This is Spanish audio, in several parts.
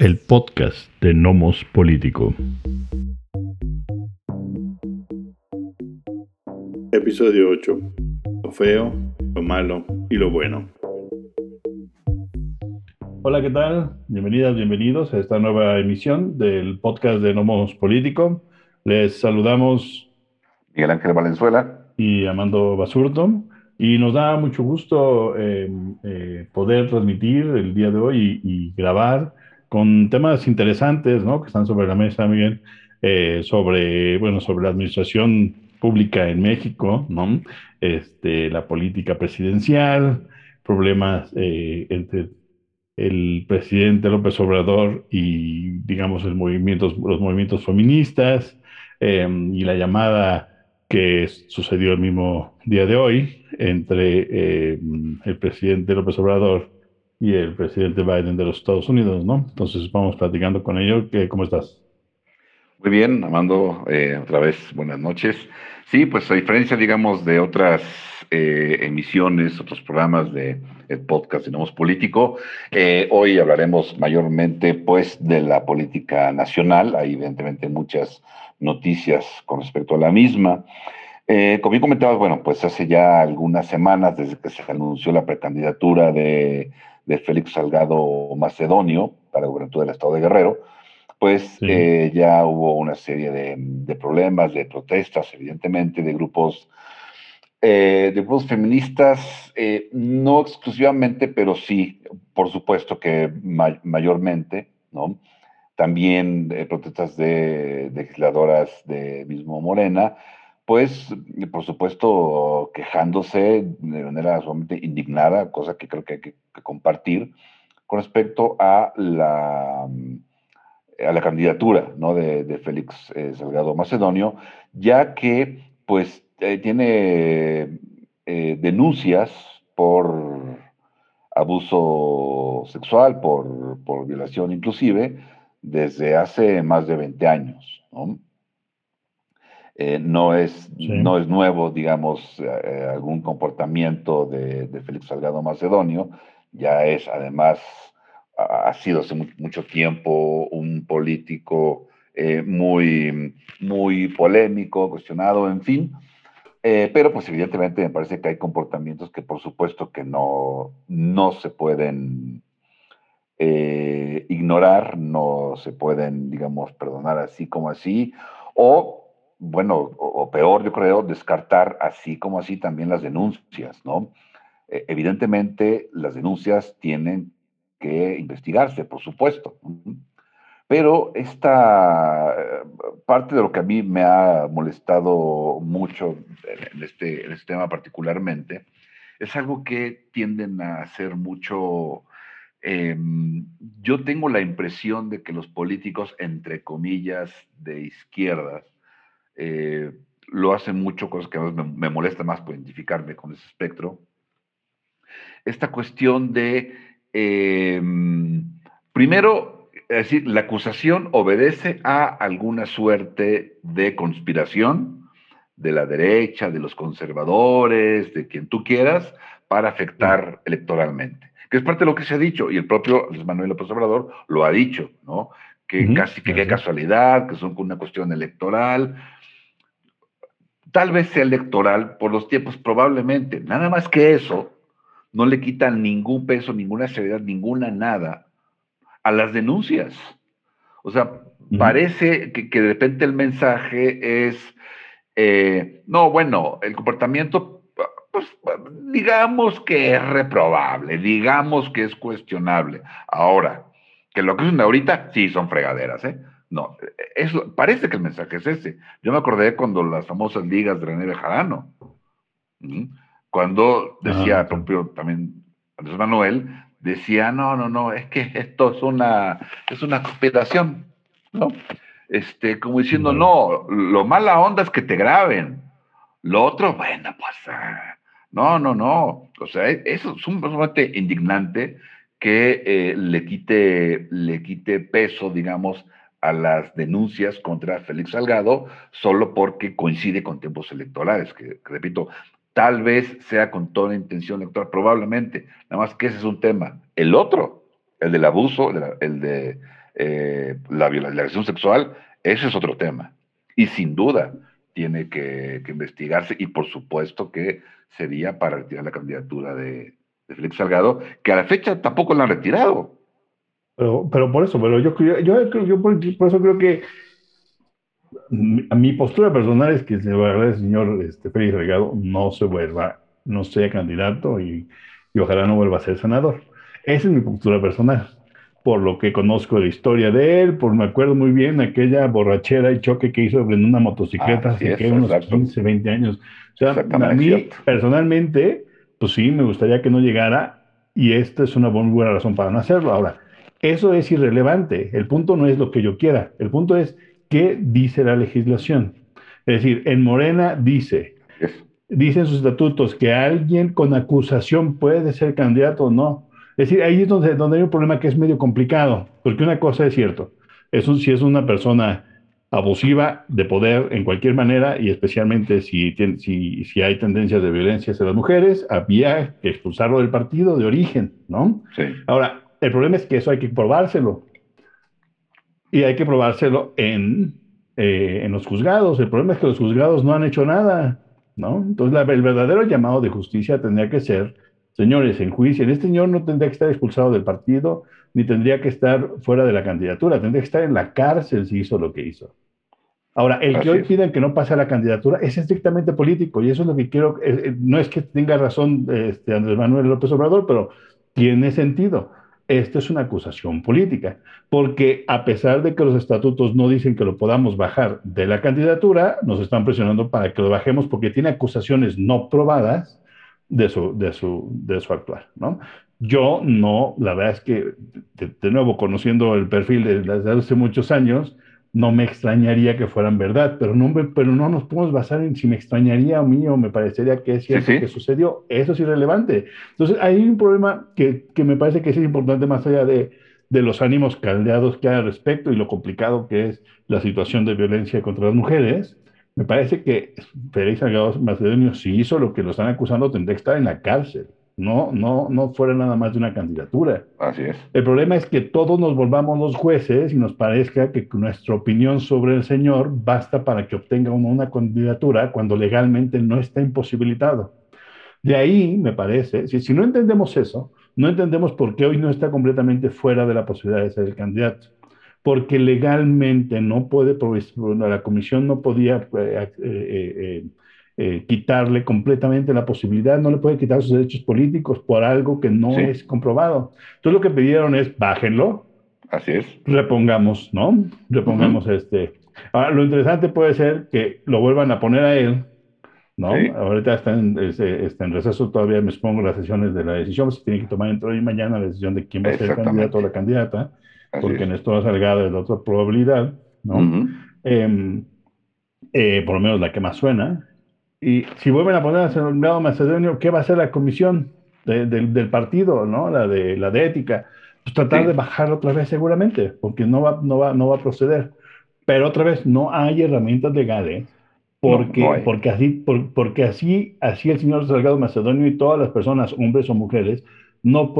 el podcast de Nomos Político. Episodio 8. Lo feo, lo malo y lo bueno. Hola, ¿qué tal? Bienvenidas, bienvenidos a esta nueva emisión del podcast de Nomos Político. Les saludamos Miguel Ángel Valenzuela y Amando Basurto. Y nos da mucho gusto poder transmitir el día de hoy y grabar con temas interesantes, ¿no?, que están sobre la mesa, Miguel, sobre la administración pública en México, ¿no?, la política presidencial, problemas entre el presidente López Obrador y, digamos, los movimientos feministas y la llamada que sucedió el mismo día de hoy entre el presidente López Obrador y el presidente Biden de los Estados Unidos, ¿no? Entonces vamos platicando con ellos. ¿Cómo estás? Muy bien, Amando, otra vez buenas noches. Sí, pues a diferencia, digamos, de otras emisiones, otros programas de el podcast de Nomos Político, hoy hablaremos mayormente, pues, de la política nacional. Hay evidentemente muchas noticias con respecto a la misma. Como bien comentabas, bueno, pues hace ya algunas semanas desde que se anunció la precandidatura de Félix Salgado Macedonio para gubernatura del estado de Guerrero, pues sí, ya hubo una serie de problemas, de protestas, evidentemente, de grupos feministas, no exclusivamente, pero sí, por supuesto que mayormente, ¿no? También protestas de legisladoras de mismo Morena, pues, por supuesto, quejándose de manera sumamente indignada, cosa que creo que hay que compartir, con respecto a la candidatura, ¿no?, de Félix Salgado Macedonio, ya que, pues, tiene denuncias por abuso sexual, por violación inclusive, desde hace más de 20 años, ¿no? No es nuevo, digamos, algún comportamiento de Félix Salgado Macedonio. Ya es, además, ha sido hace mucho tiempo un político muy, muy polémico, cuestionado, en fin. Pero, pues, evidentemente, me parece que hay comportamientos que, por supuesto, que no se pueden ignorar, no se pueden, digamos, perdonar así como así, o peor, yo creo, descartar así como así también las denuncias, ¿no? Evidentemente, las denuncias tienen que investigarse, por supuesto, pero esta parte de lo que a mí me ha molestado mucho en este tema particularmente, es algo que tienden a hacer mucho. Yo tengo la impresión de que los políticos, entre comillas, de izquierdas, lo hacen mucho, cosas que a veces me molesta más por identificarme con ese espectro. Esta cuestión de, primero, es decir, la acusación obedece a alguna suerte de conspiración de la derecha, de los conservadores, de quien tú quieras, para afectar electoralmente, que es parte de lo que se ha dicho, y el propio Manuel López Obrador lo ha dicho, ¿no? Que casi que qué casualidad, que son una cuestión electoral. Tal vez sea electoral por los tiempos, probablemente. Nada más que eso no le quita ningún peso, ninguna seriedad, ninguna nada a las denuncias. O sea, parece que de repente el mensaje es, el comportamiento, pues, digamos que es reprobable, digamos que es cuestionable. Ahora, que lo que es ahorita, sí, son fregaderas, ¿eh? No, eso, parece que el mensaje es ese. Yo me acordé cuando las famosas ligas de René Bejarano, cuando decía, propio también Andrés Manuel, decía, no, es que esto es una conspiración, ¿no? Como diciendo, no, lo mala onda es que te graben. Lo otro, bueno, pues, no. O sea, eso es sumamente indignante que le quite peso, digamos, a las denuncias contra Félix Salgado solo porque coincide con tiempos electorales, que repito, tal vez sea con toda la intención electoral, probablemente. Nada más que ese es un tema. El otro, el del abuso, el de la agresión sexual, ese es otro tema. Y sin duda tiene que investigarse, y por supuesto que sería para retirar la candidatura de Félix Salgado, que a la fecha tampoco la han retirado. Pero por eso, pero yo por eso creo que mi postura personal es que se le agradece, señor Félix Salgado, no sea candidato y ojalá no vuelva a ser senador. Esa es mi postura personal. Por lo que conozco de la historia de él, me acuerdo muy bien aquella borrachera y choque que hizo en una motocicleta hace unos 15, 20 años. O sea, a mí personalmente, pues sí, me gustaría que no llegara, y esta es una buena razón para no hacerlo. Ahora, eso es irrelevante. El punto no es lo que yo quiera. El punto es qué dice la legislación. Es decir, en Morena dicen sus estatutos que alguien con acusación puede ser candidato o no. Es decir, ahí es donde hay un problema que es medio complicado, porque una cosa es cierto, si es una persona abusiva de poder en cualquier manera, y especialmente si hay tendencias de violencia hacia las mujeres, había que expulsarlo del partido de origen, ¿no? Sí. Ahora, el problema es que eso hay que probárselo, y hay que probárselo en los juzgados. El problema es que los juzgados no han hecho nada, ¿no? Entonces, el verdadero llamado de justicia tendría que ser: señores, enjuicien, este señor no tendría que estar expulsado del partido, ni tendría que estar fuera de la candidatura, tendría que estar en la cárcel si hizo lo que hizo. Ahora, hoy pidan que no pase a la candidatura es estrictamente político, y eso es lo que quiero. No es que tenga razón Andrés Manuel López Obrador, pero tiene sentido. Esto es una acusación política, porque a pesar de que los estatutos no dicen que lo podamos bajar de la candidatura, nos están presionando para que lo bajemos porque tiene acusaciones no probadas de su actuar, ¿no? Yo no, la verdad es que, de nuevo, conociendo el perfil desde hace muchos años, no me extrañaría que fueran verdad, pero no nos podemos basar en si me extrañaría a mí o me parecería que es cierto que sucedió. Eso es irrelevante. Entonces, hay un problema que me parece que es importante, más allá de los ánimos caldeados que hay al respecto y lo complicado que es la situación de violencia contra las mujeres. Me parece que Félix Salgado Macedonio, si hizo lo que lo están acusando, tendría que estar en la cárcel. No fuera nada más de una candidatura. Así es. El problema es que todos nos volvamos los jueces y nos parezca que nuestra opinión sobre el señor basta para que obtenga una candidatura cuando legalmente no está imposibilitado. De ahí, me parece, si no entendemos eso, no entendemos por qué hoy no está completamente fuera de la posibilidad de ser el candidato. Porque legalmente la comisión no podía quitarle completamente la posibilidad, no le puede quitar sus derechos políticos por algo que no es comprobado. Entonces lo que pidieron es bájenlo. Así es. Repongamos, ¿no? Repongamos Ahora, lo interesante puede ser que lo vuelvan a poner a él, ¿no? Sí. Ahorita está en receso, todavía me expongo las sesiones de la decisión, se tiene que tomar entre hoy y mañana la decisión de quién va a ser el candidato o la candidata. Porque Néstor Salgado es la otra probabilidad, ¿no? Por lo menos la que más suena. Y si vuelven a poner a Salgado Macedonio, ¿qué va a hacer la comisión del partido, ¿no? La de ética. Pues tratar de bajar otra vez seguramente, porque no va a proceder. Pero otra vez, no hay herramientas legales, porque así el señor Salgado Macedonio y todas las personas, hombres o mujeres, no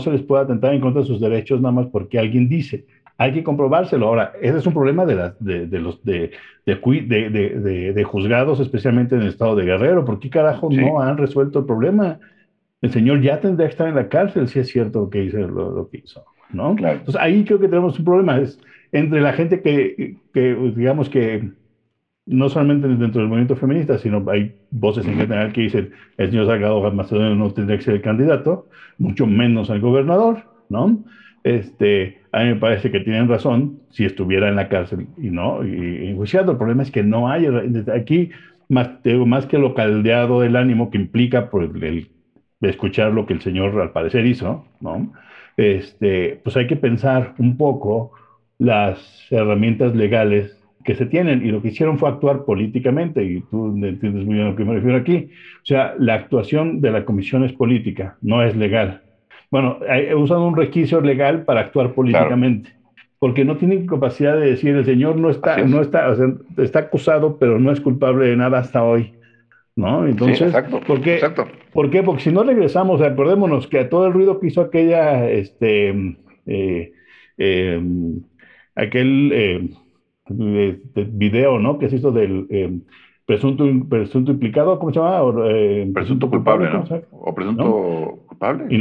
se les puede atentar en contra de sus derechos nada más porque alguien dice. Hay que comprobárselo. Ahora, ese es un problema de los juzgados, especialmente en el estado de Guerrero. ¿Por qué carajo no han resuelto el problema? El señor ya tendría que estar en la cárcel si es cierto que hizo lo que hizo, ¿no? Claro. Entonces, ahí creo que tenemos un problema. Es entre la gente que digamos que no solamente dentro del movimiento feminista, sino hay voces en general que dicen el señor Salgado Macedonio no tendría que ser el candidato, mucho menos al gobernador, ¿no? A mí me parece que tienen razón si estuviera en la cárcel y enjuiciado. El problema es que no hay aquí, más que lo caldeado del ánimo que implica por el escuchar lo que el señor al parecer hizo, ¿no? Pues hay que pensar un poco las herramientas legales que se tienen, y lo que hicieron fue actuar políticamente, y tú entiendes muy bien a lo que me refiero aquí. O sea, la actuación de la comisión es política, no es legal. Bueno, usan un requisito legal para actuar políticamente, porque no tienen capacidad de decir el señor está acusado, pero no es culpable de nada hasta hoy, ¿no? Entonces, sí, exacto, ¿por qué? Porque si no regresamos, acordémonos que a todo el ruido que hizo aquella aquel video, ¿no?, que se hizo del presunto implicado, ¿cómo se llama? Presunto culpable, ¿no? O presunto, ¿no?, culpable.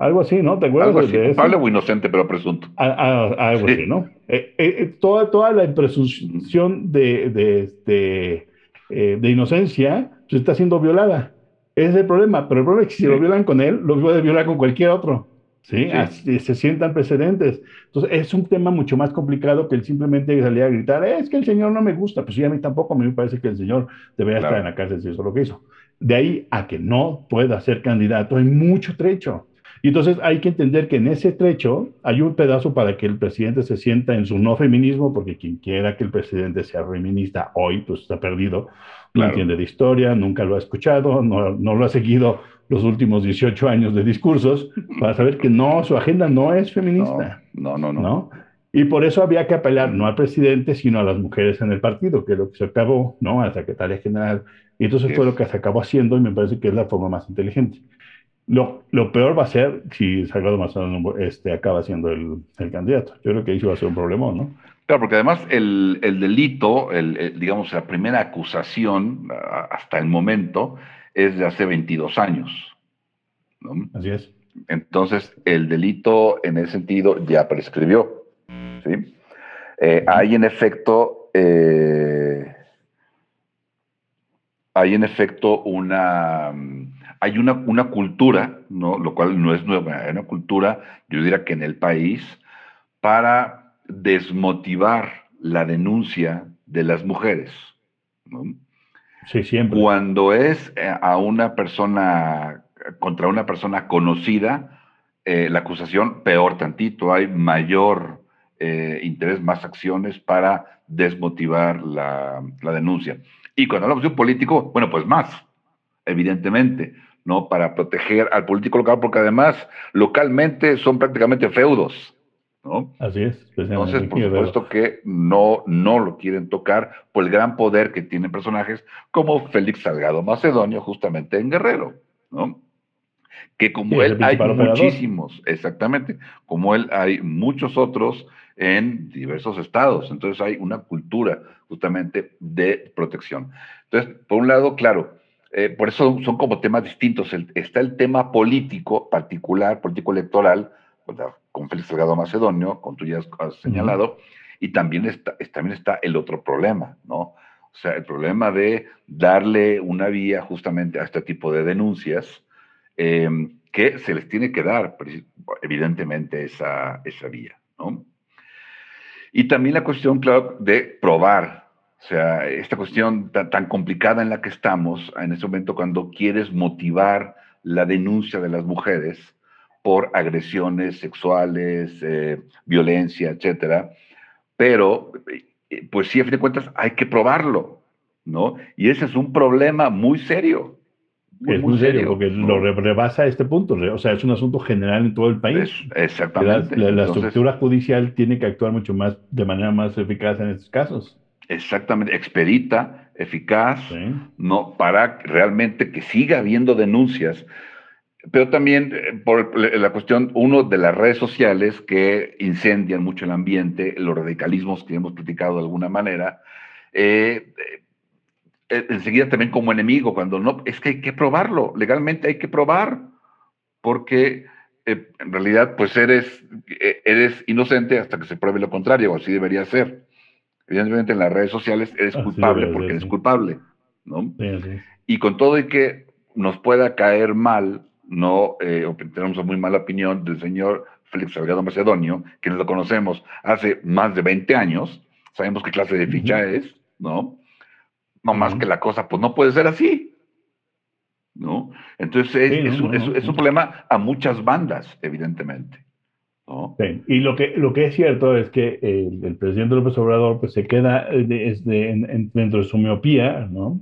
Algo así, ¿no? ¿Te acuerdas? Algo así, de culpable o inocente, pero presunto. Algo así, ¿no? Toda la presunción de inocencia se está siendo violada. Ese es el problema, pero el problema es que si lo violan con él, lo pueden violar con cualquier otro. ¿Sí? Sí. Se sientan precedentes. Entonces, es un tema mucho más complicado que el simplemente salir a gritar, es que el señor no me gusta. Pues sí, a mí tampoco, a mí me parece que el señor debería estar en la cárcel si eso es lo que hizo. De ahí a que no pueda ser candidato, hay mucho trecho. Y entonces hay que entender que en ese trecho hay un pedazo para que el presidente se sienta en su no feminismo, porque quien quiera que el presidente sea feminista hoy, pues está perdido, no entiende de historia, nunca lo ha escuchado, no lo ha seguido los últimos 18 años de discursos, para saber que no, su agenda no es feminista. No. Y por eso había que apelar no al presidente, sino a las mujeres en el partido, que es lo que se acabó, ¿no?, a la secretaria general. Y entonces fue lo que se acabó haciendo, y me parece que es la forma más inteligente. Lo peor va a ser si Salgado Macedonio acaba siendo el candidato. Yo creo que ahí va a ser un problemón, ¿no? Claro, porque además el delito, digamos, la primera acusación hasta el momento es de hace 22 años, ¿no? Así es. Entonces, el delito en ese sentido ya prescribió, ¿sí? Hay en efecto una cultura, ¿no?, lo cual no es nueva, hay una cultura, yo diría que en el país, para desmotivar la denuncia de las mujeres, ¿no? Sí, siempre. Cuando es a una persona, contra una persona conocida, la acusación peor tantito, hay mayor interés, más acciones para desmotivar la denuncia. Y cuando hablamos de un político, bueno, pues más, evidentemente, ¿no?, para proteger al político local, porque además localmente son prácticamente feudos, ¿no? Así es. Entonces, por supuesto que no lo quieren tocar por el gran poder que tienen personajes como Félix Salgado Macedonio, justamente en Guerrero, ¿no? Que como él hay muchísimos, exactamente, como él hay muchos otros en diversos estados. Entonces hay una cultura justamente de protección. Entonces, por un lado, claro, por eso son como temas distintos. Está el tema político particular, político electoral, con Félix Salgado Macedonio, como tú ya has señalado, y también está el otro problema, ¿no? O sea, el problema de darle una vía justamente a este tipo de denuncias, que se les tiene que dar, evidentemente, esa vía, ¿no? Y también la cuestión, claro, de probar. O sea, esta cuestión tan complicada en la que estamos, en ese momento cuando quieres motivar la denuncia de las mujeres por agresiones sexuales, violencia, etcétera, pero pues sí, a fin de cuentas, hay que probarlo, ¿no? Y ese es un problema muy serio. Es muy serio, porque lo rebasa este punto. O sea, es un asunto general en todo el país. Exactamente. La estructura judicial tiene que actuar mucho más, de manera más eficaz en estos casos. Exactamente, expedita, eficaz, sí, ¿no?, para realmente que siga habiendo denuncias. Pero también por la cuestión, uno, de las redes sociales que incendian mucho el ambiente, los radicalismos que hemos platicado de alguna manera, enseguida también como enemigo, cuando no, es que hay que probarlo, legalmente hay que probar, porque en realidad pues eres inocente hasta que se pruebe lo contrario, o así debería ser. Evidentemente en las redes sociales eres culpable porque eres culpable, ¿no? Sí. Y con todo y que nos pueda caer mal, ¿no?, o tenemos muy mala opinión del señor Félix Salgado Macedonio, quienes lo conocemos hace más de 20 años, sabemos qué clase de ficha es, ¿no? No más que la cosa, pues no puede ser así, ¿no? Entonces es un problema a muchas bandas, evidentemente, ¿no? Sí. Y lo que es cierto es que el presidente López Obrador pues se queda dentro de su miopía, ¿no?,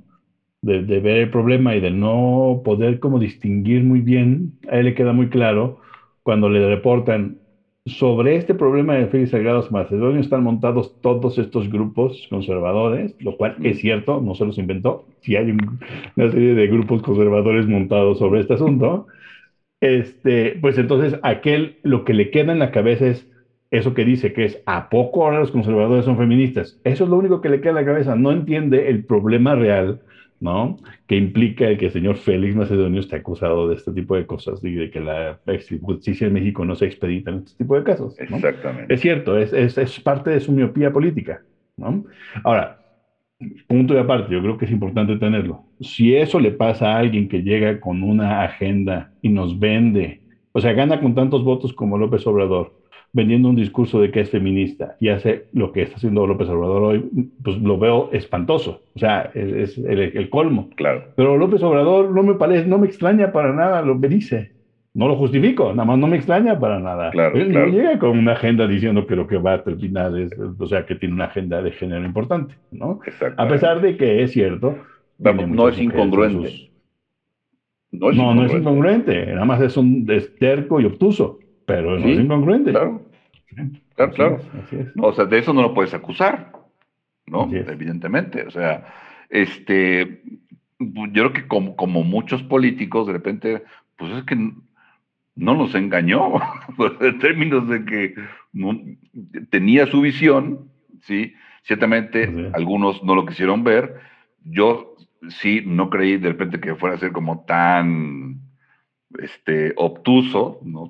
de ver el problema y de no poder como distinguir muy bien. A él le queda muy claro cuando le reportan sobre este problema de Félix Salgado Macedonio, están montados todos estos grupos conservadores, lo cual es cierto, no se los inventó. Si hay una serie de grupos conservadores montados sobre este asunto, pues entonces aquel, lo que le queda en la cabeza es eso que dice que es, ¿a poco ahora los conservadores son feministas? Eso es lo único que le queda en la cabeza. No entiende el problema real, ¿no?, que implica el que el señor Félix Macedonio esté acusado de este tipo de cosas y de que la justicia en México no se expedita en este tipo de casos, ¿no? Exactamente. Es cierto, es parte de su miopía política, ¿no? Ahora, punto de aparte, yo creo que es importante tenerlo. Si eso le pasa a alguien que llega con una agenda y nos vende, o sea, gana con tantos votos como López Obrador, vendiendo un discurso de que es feminista y hace lo que está haciendo López Obrador hoy, pues lo veo espantoso. O sea, es el colmo. Claro. Pero López Obrador no me parece, no me extraña para nada lo que dice. No lo justifico, nada más no me extraña para nada. Claro, él claro. No llega con una agenda diciendo que lo que va a terminar es, o sea, que tiene una agenda de género importante, ¿no? A pesar de que es cierto. Vamos, no es incongruente. No es incongruente, nada más es un terco y obtuso, pero no es incongruente. Claro. Así es. No, o sea, de eso no lo puedes acusar, ¿no? Evidentemente, o sea, yo creo que como muchos políticos, de repente, pues es que no nos engañó, pues, en términos de que no, tenía su visión, ¿sí? Ciertamente algunos no lo quisieron ver. Yo sí no creí de repente que fuera a ser como tan obtuso, no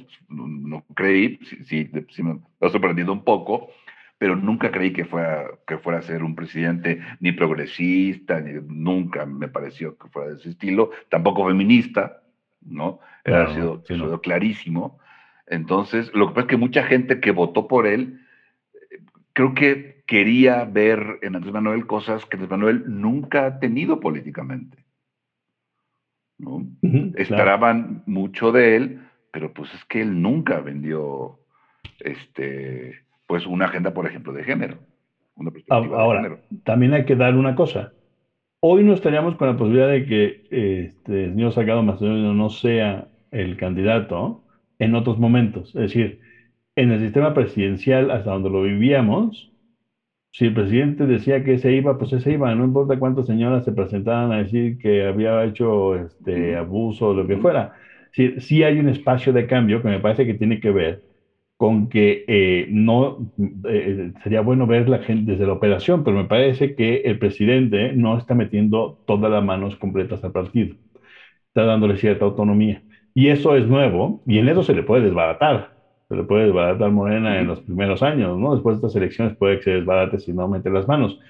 creí, sí me ha sorprendido un poco, pero nunca creí que fuera a ser un presidente ni progresista, nunca me pareció que fuera de ese estilo, tampoco feminista, ¿no? Claro, ha sido clarísimo. Entonces, lo que pasa es que mucha gente que votó por él, creo que quería ver en Andrés Manuel cosas que Andrés Manuel nunca ha tenido políticamente, ¿no? Esperaban mucho de él, pero pues es que él nunca vendió pues una agenda, por ejemplo, de género. Una perspectiva ahora, de género. También hay que dar una cosa. Hoy no estaríamos con la posibilidad de que el señor Salgado Macedonio no sea el candidato en otros momentos. Es decir, en el sistema presidencial, hasta donde lo vivíamos, si el presidente decía que se iba, pues se iba. No importa cuántas señoras se presentaran a decir que había hecho abuso o lo que fuera. Es decir, sí hay un espacio de cambio que me parece que tiene que ver con que sería bueno ver la gente desde la operación, pero me parece que el presidente no está metiendo todas las manos completas al partido. Está dándole cierta autonomía. Y eso es nuevo, y en eso se le puede desbaratar. Se le puede desbaratar Morena en los primeros años, ¿no? Después de estas elecciones puede que se desbarate si no mete las manos.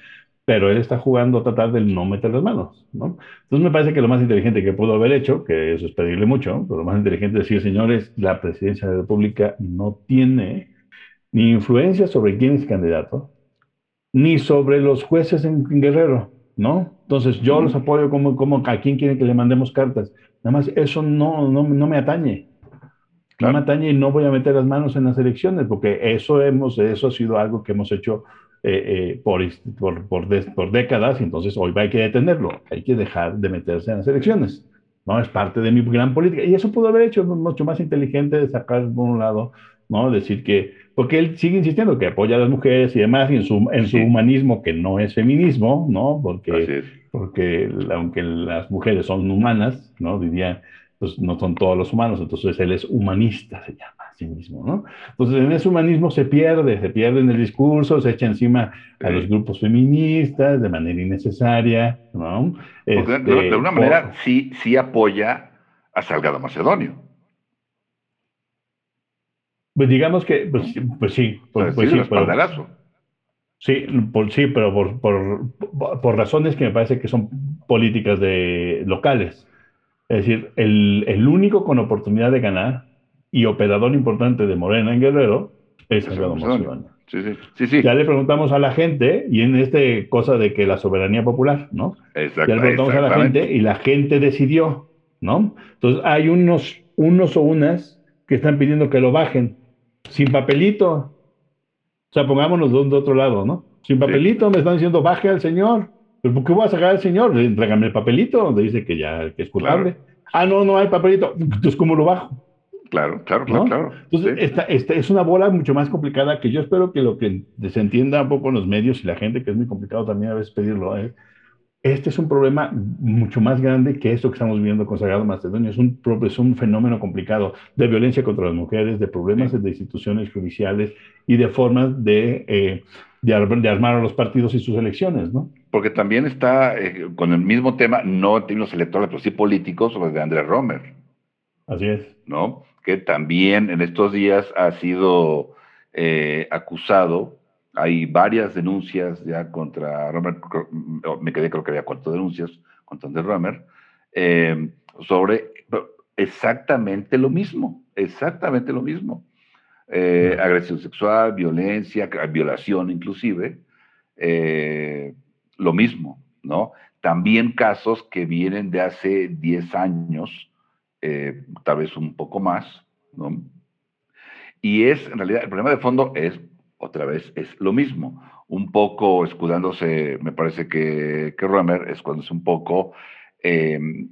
Pero él está jugando a tratar de no meter las manos, ¿no? Entonces me parece que lo más inteligente que pudo haber hecho, que eso es pedirle mucho, pero lo más inteligente es decir, señores, la presidencia de la República no tiene ni influencia sobre quién es candidato, ni sobre los jueces en Guerrero, ¿no? Entonces yo los apoyo como a quien quieren que le mandemos cartas. Nada más eso no me atañe. No me atañe y no voy a meter las manos en las elecciones, porque eso ha sido algo que hemos hecho por décadas, y entonces hoy hay que detenerlo, hay que dejar de meterse en las elecciones, ¿no? Es parte de mi gran política, y eso pudo haber hecho mucho más inteligente de sacar por un lado, ¿no? Decir que, porque él sigue insistiendo que apoya a las mujeres y demás, y en su humanismo, que no es feminismo, ¿no? Porque aunque las mujeres son humanas, ¿no? Diría, pues no son todos los humanos, entonces él es humanista, se llama a sí mismo, ¿no? Entonces en ese humanismo se pierde en el discurso, se echa encima a los grupos feministas de manera innecesaria, ¿no? De alguna manera sí apoya a Salgado Macedonio. Pues digamos que, pues sí, un espaldarazo. Pero por razones que me parece que son políticas locales. Es decir, el único con oportunidad de ganar y operador importante de Morena en Guerrero es Salgado Macedonio. Sí. Ya le preguntamos a la gente, y en cosa de que la soberanía popular, ¿no? Exacto, ya le preguntamos a la gente y la gente decidió, ¿no? Entonces hay unos o unas que están pidiendo que lo bajen sin papelito. O sea, pongámonos de otro lado, ¿no? Sin papelito me están diciendo baje al señor. ¿Pero por qué voy a sacar al señor? Entrégame el papelito donde dice que ya que es culpable. Claro. Ah, no hay papelito. Entonces, ¿cómo lo bajo? Claro. Entonces, esta es una bola mucho más complicada, que yo espero que lo que se entienda un poco en los medios y la gente, que es muy complicado también a veces pedirlo, Este es un problema mucho más grande que esto que estamos viviendo con Salgado Macedonio. Es un fenómeno complicado de violencia contra las mujeres, de problemas de instituciones judiciales y de formas de armar a los partidos y sus elecciones, ¿no? Porque también está con el mismo tema, no en términos electorales, pero sí políticos, sobre de Andrés Roemer. Así es. ¿No? Que también en estos días ha sido acusado. Hay varias denuncias ya contra Roemer, me quedé, creo que había 4 denuncias contra Andrés Roemer, sobre exactamente lo mismo, agresión sexual, violencia, violación inclusive, lo mismo, ¿no? También casos que vienen de hace 10 años, tal vez un poco más, ¿no? Y es, en realidad, el problema de fondo es, otra vez, es lo mismo, un poco escudándose, me parece que Roemer, escudándose un poco de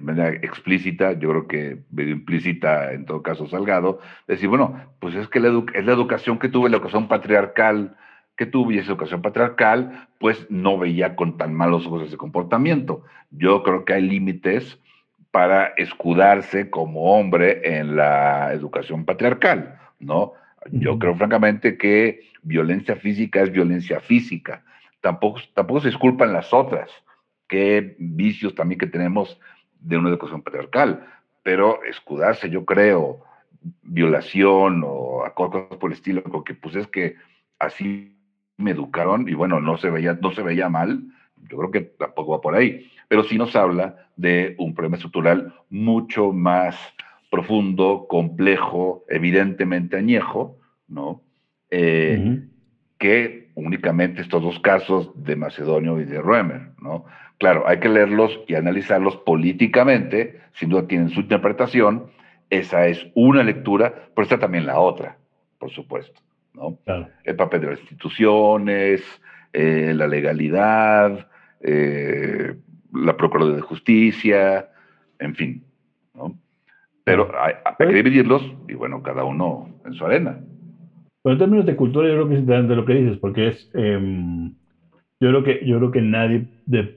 manera explícita, yo creo que medio implícita en todo caso Salgado, decir, bueno, pues es que la educación que tuve, la educación patriarcal que tuve, y esa educación patriarcal, pues no veía con tan malos ojos ese comportamiento. Yo creo que hay límites para escudarse como hombre en la educación patriarcal, ¿no? Yo creo francamente que violencia física es violencia física. Tampoco se disculpan las otras, qué vicios también que tenemos de una educación patriarcal, pero escudarse, yo creo, violación o cosas por el estilo, porque pues es que así me educaron y bueno, no se veía mal, yo creo que tampoco va por ahí, pero sí nos habla de un problema estructural mucho más profundo, complejo, evidentemente añejo, ¿no? Que únicamente estos dos casos de Macedonio y de Roemer, ¿no? Claro, hay que leerlos y analizarlos políticamente, sin duda tienen su interpretación, esa es una lectura, pero está también la otra, por supuesto, ¿no? Claro. El papel de las instituciones, la legalidad, la Procuraduría de Justicia, en fin, ¿no? Pero hay que dividirlos y, bueno, cada uno en su arena. Pero en términos de cultura, yo creo que es interesante lo que dices, porque es yo creo que nadie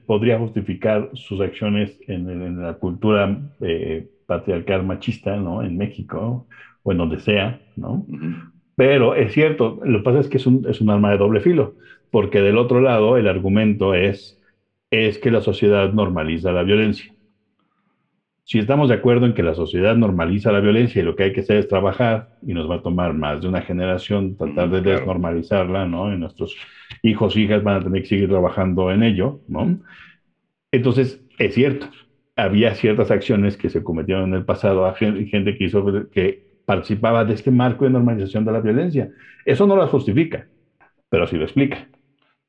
podría justificar sus acciones en la cultura patriarcal machista, ¿no? En México o en donde sea, ¿no? Pero es cierto, lo que pasa es que es un arma de doble filo, porque del otro lado el argumento es que la sociedad normaliza la violencia. Si estamos de acuerdo en que la sociedad normaliza la violencia y lo que hay que hacer es trabajar, y nos va a tomar más de una generación tratar de desnormalizarla, ¿no? Y nuestros hijos e hijas van a tener que seguir trabajando en ello, ¿no? Entonces, es cierto, había ciertas acciones que se cometieron en el pasado, a gente que participaba de este marco de normalización de la violencia. Eso no la justifica, pero sí lo explica.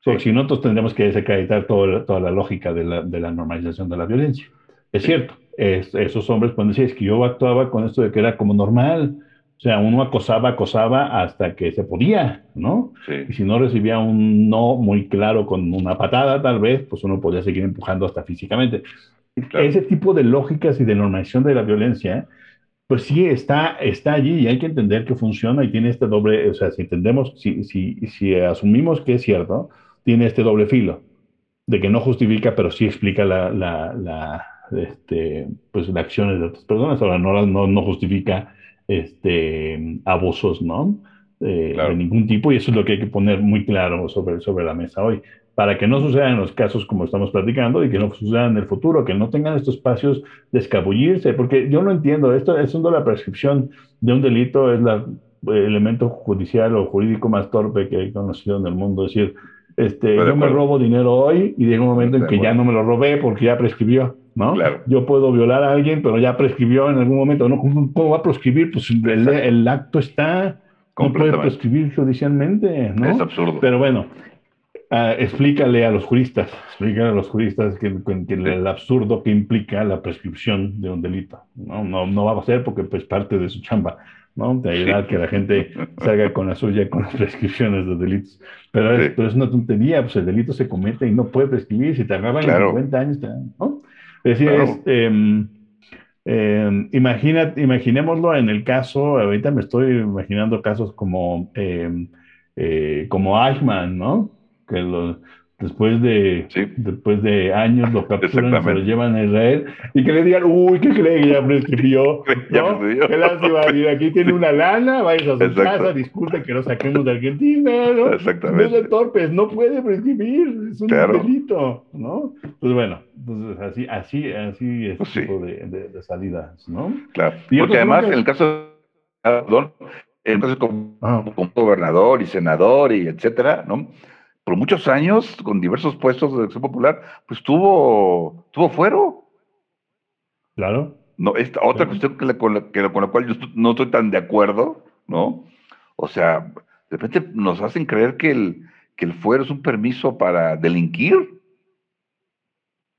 Porque si no, entonces tendremos que desacreditar toda la lógica de la normalización de la violencia. Es cierto. Esos hombres pueden decir, es que yo actuaba con esto de que era como normal, o sea, uno acosaba hasta que se podía, ¿no? Sí. Y si no recibía un no muy claro con una patada, tal vez, pues uno podía seguir empujando hasta físicamente. Claro. Ese tipo de lógicas y de normalización de la violencia, pues sí está allí y hay que entender que funciona y tiene este doble, o sea, si entendemos, si asumimos que es cierto, tiene este doble filo, de que no justifica, pero sí explica pues las acciones de otras personas, ahora no justifica abusos, ¿no? Claro. De ningún tipo, y eso es lo que hay que poner muy claro sobre la mesa hoy, para que no sucedan los casos como estamos platicando y que no sucedan en el futuro, que no tengan estos espacios de escabullirse, porque yo no entiendo, esto es la prescripción de un delito, es el elemento judicial o jurídico más torpe que he conocido en el mundo, es decir, yo me robo dinero hoy y llega un momento en que ya no me lo robé porque ya prescribió, ¿no? Claro. Yo puedo violar a alguien, pero ya prescribió en algún momento, ¿no? ¿Cómo va a prescribir? Pues el acto está, no puede prescribir judicialmente, ¿no? Es absurdo. Pero bueno, explícale a los juristas que el absurdo que implica la prescripción de un delito, ¿no? No va a ser porque pues parte de su chamba, ¿no? De ayudar que la gente salga con la suya, con las prescripciones de delitos. Pero es una tontería, pues el delito se comete y no puede prescribir, si te agarran en 50 años, ¿no? Es decir, imaginémoslo en el caso, ahorita me estoy imaginando casos como Eichmann, ¿no? Que Después de años los capturan, se los llevan a Israel y que le digan, uy, ¿qué cree? Ya prescribió, ¿no? Qué lástima, aquí tiene una lana, vayas a su casa, disculpe que lo saquemos de Argentina, ¿no? Exactamente. No son torpes, no puede prescribir, es un delito, ¿no? Pues bueno, entonces así es pues tipo de salidas, ¿no? Claro, porque además en el caso como gobernador y senador y etcétera, ¿no? Por muchos años, con diversos puestos de elección popular, pues tuvo fuero. Claro. No, esta otra cuestión con la cual yo no estoy tan de acuerdo, ¿no? O sea, de repente nos hacen creer que el fuero es un permiso para delinquir,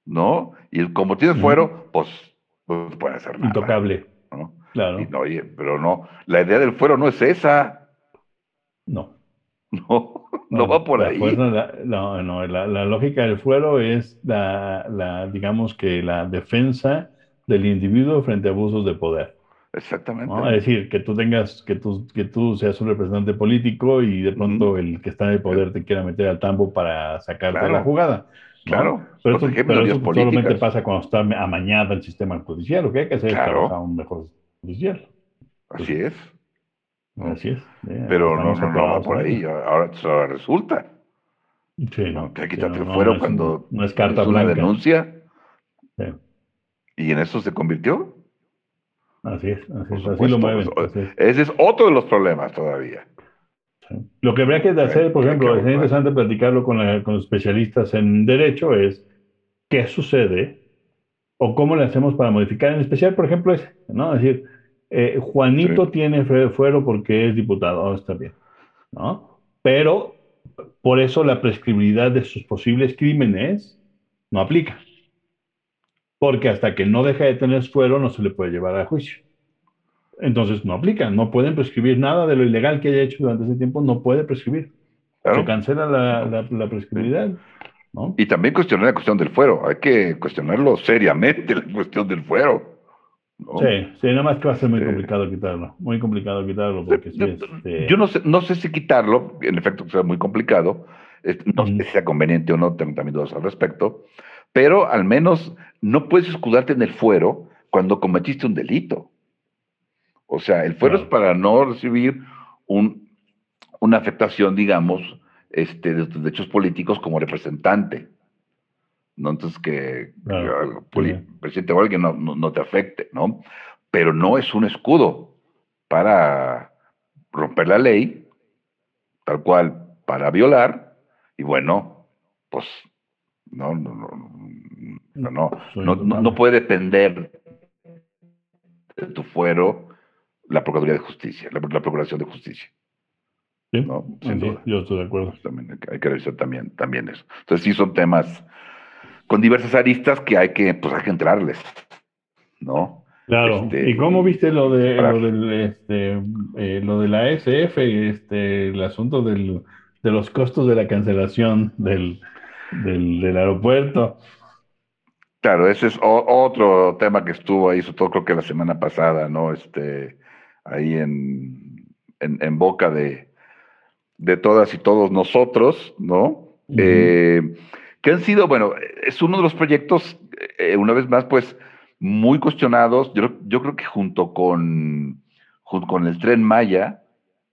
¿no? Y como tienes fuero, pues no puedes hacer nada. Intocable. ¿No? Claro. Y no, oye, pero no, la idea del fuero no es esa. No. No va por ahí. La lógica del fuero es la defensa del individuo frente a abusos de poder. Exactamente. ¿No? Es decir, que tú seas un representante político y de pronto el que está en el poder te quiera meter al tambo para sacarte de la jugada. ¿No? Claro, pero eso solamente pasa cuando está amañada el sistema judicial. Lo que hay que hacer es trabajar un mejor judicial. Así es. Así es. Pero no va por ahí. Ahora resulta. Sí, no, que hay que quitarte el fuero cuando no es carta blanca. Una denuncia. Sí. Y en eso se convirtió. Así es. Así lo mueven. Ese es otro de los problemas todavía. Sí. Lo que habría que hacer, por ejemplo, es interesante platicarlo con los especialistas en derecho, es qué sucede o cómo le hacemos para modificar. En especial, por ejemplo, ese, ¿no? Es decir, Juanito tiene fuero porque es diputado, está bien, ¿no? Pero por eso la prescriptibilidad de sus posibles crímenes no aplica, porque hasta que no deja de tener fuero no se le puede llevar a juicio. Entonces no aplica, no pueden prescribir nada de lo ilegal que haya hecho durante ese tiempo, no puede prescribir. Claro. Se cancela la prescriptibilidad, ¿no? Y también cuestionar la cuestión del fuero, hay que cuestionarlo seriamente la cuestión del fuero. ¿No? Sí, nada más que va a ser muy complicado quitarlo. Muy complicado quitarlo. Porque yo no sé si quitarlo, en efecto, será muy complicado. No sé si sea conveniente o no, tengo también dudas al respecto. Pero al menos no puedes escudarte en el fuero cuando cometiste un delito. O sea, el fuero es para no recibir una afectación, digamos, de tus derechos políticos como representante. ¿No? Entonces que el presidente o alguien no te afecte, ¿no? Pero no es un escudo para romper la ley, tal cual, para violar, y bueno, pues no puede depender de tu fuero la Procuraduría de Justicia, la Procuración de Justicia. Sí, ¿no? Yo estoy de acuerdo. También hay que revisar también eso. Entonces sí son temas con diversas aristas que hay que entrarles, ¿no? Claro. ¿Y cómo viste lo de la ASF, el asunto de los costos de la cancelación del aeropuerto? Claro, ese es otro tema que estuvo ahí, sobre todo creo que la semana pasada, ¿no? Ahí en boca de todas y todos nosotros, ¿no? Uh-huh. Que han sido, bueno, es uno de los proyectos, una vez más, pues, muy cuestionados. Yo creo que junto con el Tren Maya,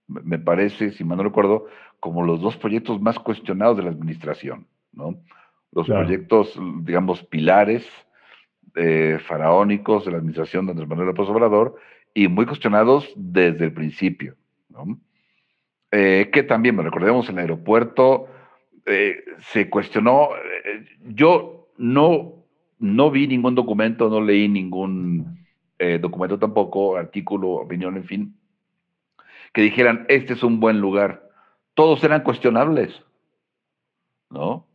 me parece, si mal no recuerdo, como los dos proyectos más cuestionados de la administración, ¿no? Los proyectos, digamos, pilares faraónicos de la administración de Andrés Manuel López Obrador y muy cuestionados desde el principio, ¿no? Que también, recordemos, el aeropuerto... se cuestionó, yo no vi ningún documento, no leí ningún documento tampoco, artículo, opinión, en fin, que dijeran, este es un buen lugar. Todos eran cuestionables, ¿no?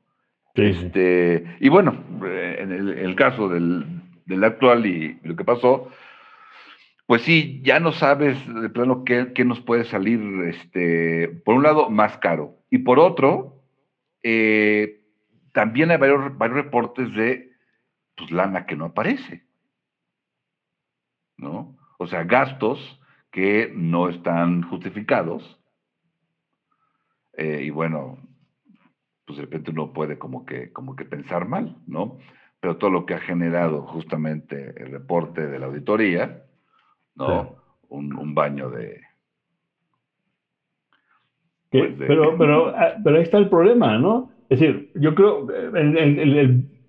Sí. Y bueno, en el caso del actual y lo que pasó, pues sí, ya no sabes de plano qué nos puede salir, por un lado, más caro, y por otro... también hay varios reportes de pues, lana que no aparece, ¿no? O sea, gastos que no están justificados. Y bueno, pues de repente uno puede como que pensar mal, ¿no? Pero todo lo que ha generado justamente el reporte de la auditoría, ¿no? Sí. Un baño de... Pues de... Pero ahí está el problema, ¿no? Es decir, yo creo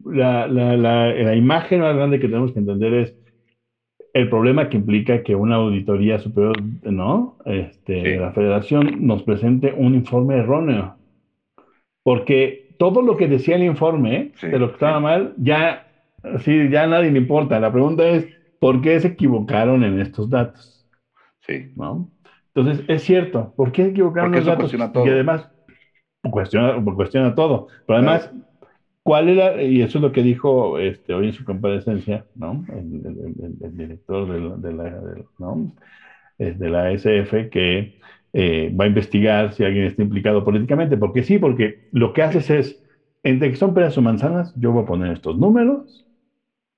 la imagen más grande que tenemos que entender es el problema que implica que una auditoría superior, ¿no? Sí. De la Federación nos presente un informe erróneo. Porque todo lo que decía el informe, sí, de lo que estaba mal, ya a nadie le importa. La pregunta es, ¿por qué se equivocaron en estos datos? Sí. ¿No? Entonces, es cierto, ¿por qué se equivocaron en los datos? Porque eso cuestiona todo. Y además, cuestiona todo. Pero además, ¿cuál era? Y eso es lo que dijo hoy en su comparecencia, ¿no? El director de la ASF, que va a investigar si alguien está implicado políticamente. Porque sí, porque lo que haces es, entre que son peras o manzanas, yo voy a poner estos números,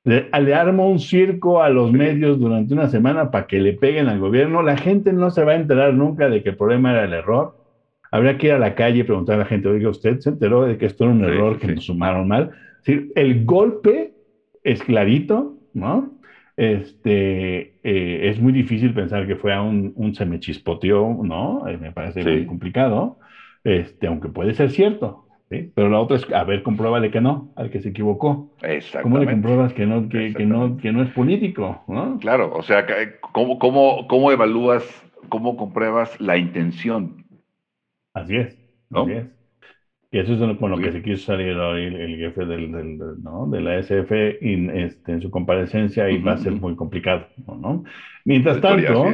le armo un circo a los medios durante una semana para que le peguen al gobierno. La gente no se va a enterar nunca de que el problema era el error. Habría que ir a la calle y preguntar a la gente, oiga, ¿usted se enteró de que esto era un error, que nos sumaron mal? Es decir, el golpe es clarito, ¿no? Es muy difícil pensar que fue a un se me chispoteó, ¿no? Me parece muy complicado, aunque puede ser cierto, ¿sí? Pero la otra es, a ver, compruébale que no, al que se equivocó. Exactamente. ¿Cómo le compruebas que no es político, ¿no? Claro, o sea, ¿cómo evalúas, cómo compruebas la intención? Así es, ¿no? Así es. Y eso es con lo que se quiso salir hoy el jefe de la SF en su comparecencia, y va a ser muy complicado, ¿no? Mientras tanto,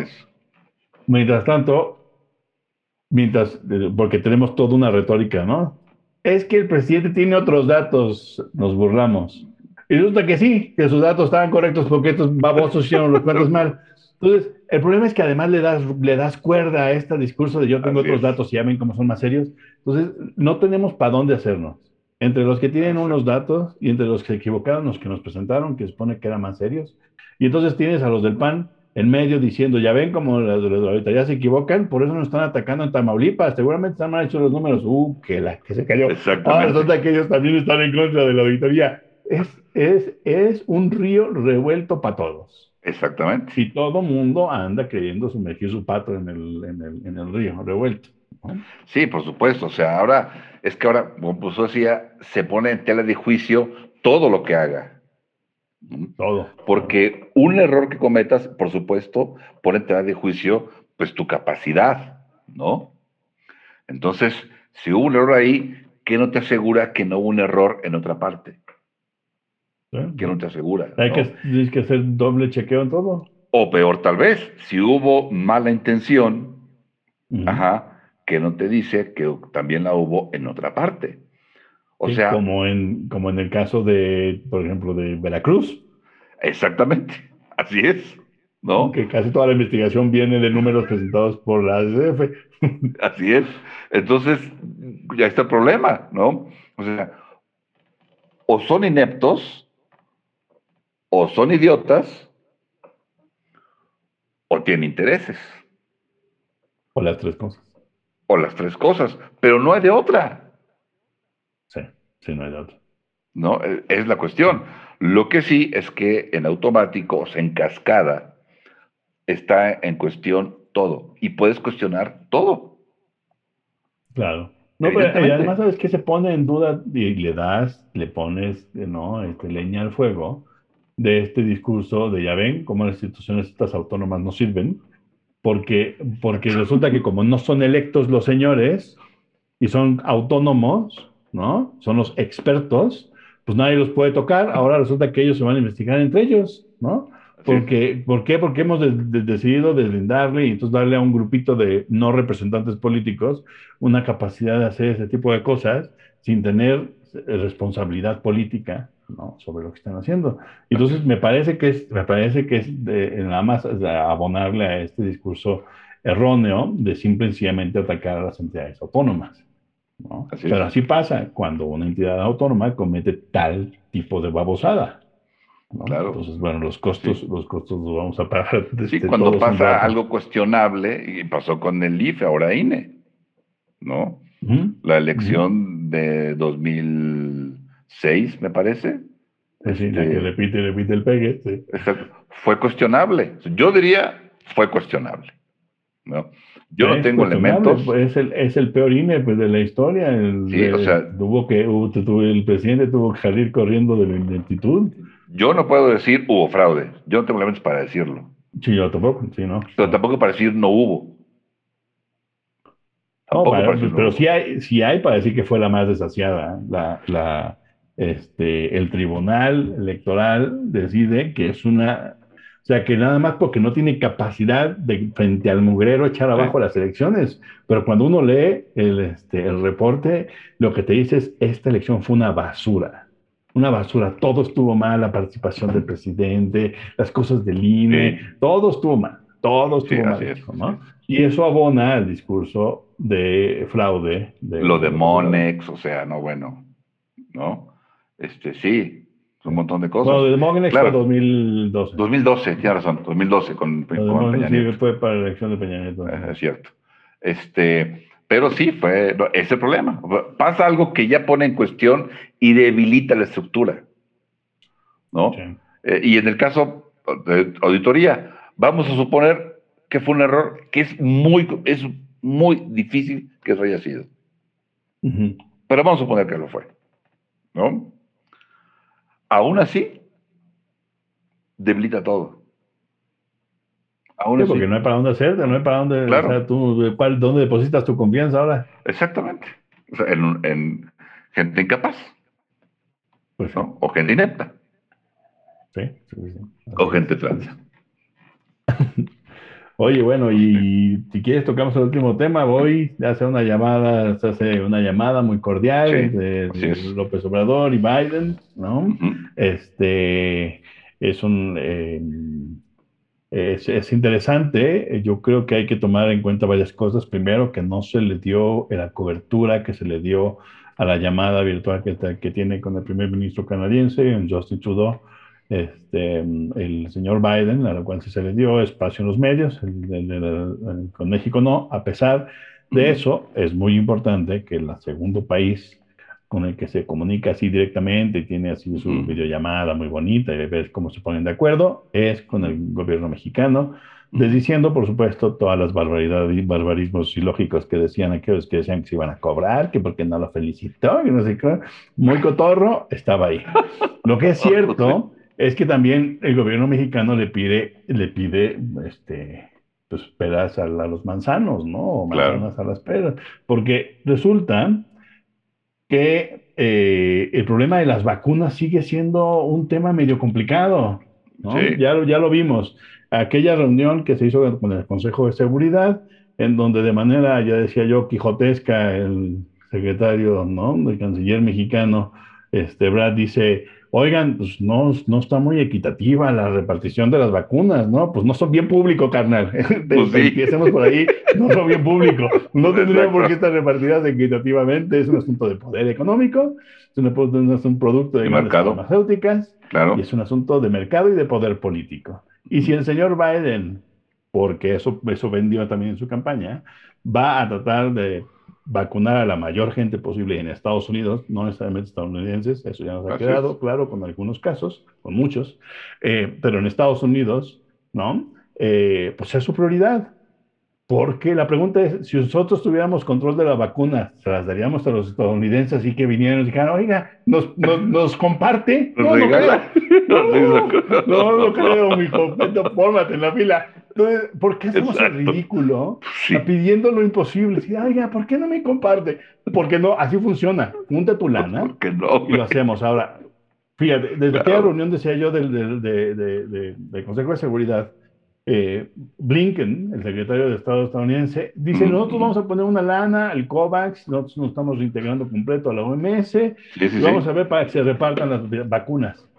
porque tenemos toda una retórica, ¿no? Es que el presidente tiene otros datos, nos burlamos. Y resulta que sí, que sus datos estaban correctos porque estos babosos hicieron los cuentos mal. Entonces, el problema es que además le das cuerda a este discurso de yo tengo otros datos y ya ven cómo son más serios. Entonces, no tenemos para dónde hacernos. Entre los que tienen unos datos y entre los que se equivocaron, los que nos presentaron, que se supone que eran más serios. Y entonces tienes a los del PAN en medio diciendo, ya ven cómo los ahorita ya se equivocan, por eso nos están atacando en Tamaulipas, seguramente están mal hechos los números. Que se cayó. Ahora resulta que ellos también están en contra de la auditoría. Es un río revuelto para todos. Exactamente. Y todo mundo anda queriendo sumergir su pato en el río revuelto, ¿no? Sí, por supuesto. O sea, ahora, como puso decía, se pone en tela de juicio todo lo que haga. Todo. Porque un error que cometas, por supuesto, pone en tela de juicio, pues, tu capacidad, ¿no? Entonces, si hubo un error ahí, ¿qué no te asegura que no hubo un error en otra parte? Que no te asegura. Hay que hacer doble chequeo en todo. O peor, tal vez, si hubo mala intención, que no te dice que también la hubo en otra parte. O sea. Como en el caso de, por ejemplo, de Veracruz. Exactamente. Así es, ¿no? Que casi toda la investigación viene de números presentados por la ASF. Así es. Entonces, ya está el problema, ¿no? O sea, o son ineptos, o son idiotas, o tienen intereses. O las tres cosas. Pero no hay de otra. Sí, no hay de otra. No, es la cuestión. Lo que sí es que en automático, o sea, en cascada, está en cuestión todo. Y puedes cuestionar todo. Claro. No, pero además, ¿sabes qué? Se pone en duda y le pones, ¿no? Leña al fuego de este discurso de ya ven cómo las instituciones estas autónomas no sirven, porque resulta que como no son electos los señores y son autónomos, ¿no? Son los expertos, pues nadie los puede tocar. Ahora resulta que ellos se van a investigar entre ellos, ¿no? ¿Por qué? Porque hemos decidido deslindarle y entonces darle a un grupito de no representantes políticos una capacidad de hacer ese tipo de cosas sin tener responsabilidad política, ¿no? Sobre lo que están haciendo. Entonces me parece que es nada más abonarle a este discurso erróneo de simple y sencillamente atacar a las entidades autónomas, ¿no? Pero así pasa cuando una entidad autónoma comete tal tipo de babosada, ¿no? Claro. Entonces, bueno, los costos los vamos a pagar. Cuando pasa algo cuestionable, y pasó con el IFE, ahora INE, ¿no? La elección de 2006, me parece. Sí, que repite el pegue. Sí. Fue cuestionable. Yo diría, fue cuestionable, ¿no? Yo no tengo elementos. Es el peor INE pues, de la historia. El presidente tuvo que salir corriendo de la ineptitud. Yo no puedo decir hubo fraude. Yo no tengo elementos para decirlo. Sí, yo tampoco. Sí, no. Pero tampoco para decir no hubo. No, pero sí hay para decir que fue la más desasiada. El Tribunal Electoral decide que es una... O sea, que nada más porque no tiene capacidad de, frente al mugrero, echar abajo las elecciones. Pero cuando uno lee el reporte, lo que te dice es, esta elección fue una basura. Una basura. Todo estuvo mal, la participación del presidente, las cosas del INE, todo estuvo mal. Todo estuvo mal hecho, ¿no? Y eso abona al discurso de fraude. Lo de Monex, o sea, no, bueno, ¿no? Sí, un montón de cosas. Bueno, de Monex claro, fue 2012. 2012, tiene razón, 2012 con Peña Nieto. Sí, fue para la elección de Peña Nieto. Es cierto. Pero sí, fue ese problema. Pasa algo que ya pone en cuestión y debilita la estructura, ¿no? Sí. Y en el caso de auditoría, vamos a suponer que fue un error que es muy difícil que eso haya sido. Uh-huh. Pero vamos a suponer que lo fue, ¿no? Aún así, debilita todo. Aún así. Porque no hay para dónde hacerte, no hay para dónde... Claro. O sea, ¿dónde depositas tu confianza ahora? Exactamente. O sea, en gente incapaz. Pues, ¿no? O gente inepta. Sí. O gente transa. Oye, bueno, y si quieres tocamos el último tema. Voy a hacer una llamada, se hace una llamada muy cordial entre López Obrador y Biden, ¿no? Uh-huh. Es interesante. Yo creo que hay que tomar en cuenta varias cosas. Primero, que no se le dio la cobertura que se le dio a la llamada virtual que tiene con el primer ministro canadiense, Justin Trudeau. El señor Biden, a lo cual sí se le dio espacio en los medios, con México no. A pesar de eso, es muy importante que el segundo país con el que se comunica así directamente y tiene así su videollamada muy bonita y ves cómo se ponen de acuerdo, es con el gobierno mexicano, desdiciendo, por supuesto, todas las barbaridades y barbarismos ilógicos que decían aquellos que decían que se iban a cobrar, que porque no lo felicitó, y no sé qué. Muy cotorro, estaba ahí. Lo que es cierto... Es que también el gobierno mexicano le pide pues, peras a los manzanos, ¿no? O manzanas a las peras. Porque resulta que el problema de las vacunas sigue siendo un tema medio complicado, ¿no? Sí. Ya lo vimos. Aquella reunión que se hizo con el Consejo de Seguridad, en donde de manera, ya decía yo, quijotesca, el secretario, ¿no? El canciller mexicano, Ebrard, dice... Oigan, pues no está muy equitativa la repartición de las vacunas, ¿no? Pues no son bien público, carnal. Pues sí. Empecemos por ahí, no son bien público. No tendrían por qué estar repartidas equitativamente. Es un asunto de poder económico, es un producto de grandes farmacéuticas, claro. Y es un asunto de mercado y de poder político. Y si el señor Biden, porque eso vendió también en su campaña, va a tratar de vacunar a la mayor gente posible en Estados Unidos, no necesariamente estadounidenses, eso ya nos ha quedado claro con algunos casos, con muchos, pero en Estados Unidos, ¿no? Pues es su prioridad, porque la pregunta es, si nosotros tuviéramos control de la vacuna, ¿se las daríamos a los estadounidenses y que vinieran y dijeran, oiga, nos comparte? No creo, mijo, pórmate en la fila. Entonces, ¿por qué hacemos el ridículo pidiendo lo imposible? Sí, oiga, ¿por qué no me comparte? Porque no, así funciona. Junta tu lana y lo hacemos. Ahora, fíjate, desde aquella reunión, decía yo, del Consejo de Seguridad, Blinken, el secretario de Estado estadounidense, dice, nosotros vamos a poner una lana al COVAX, nosotros nos estamos integrando completo a la OMS, y vamos a ver para que se repartan las vacunas.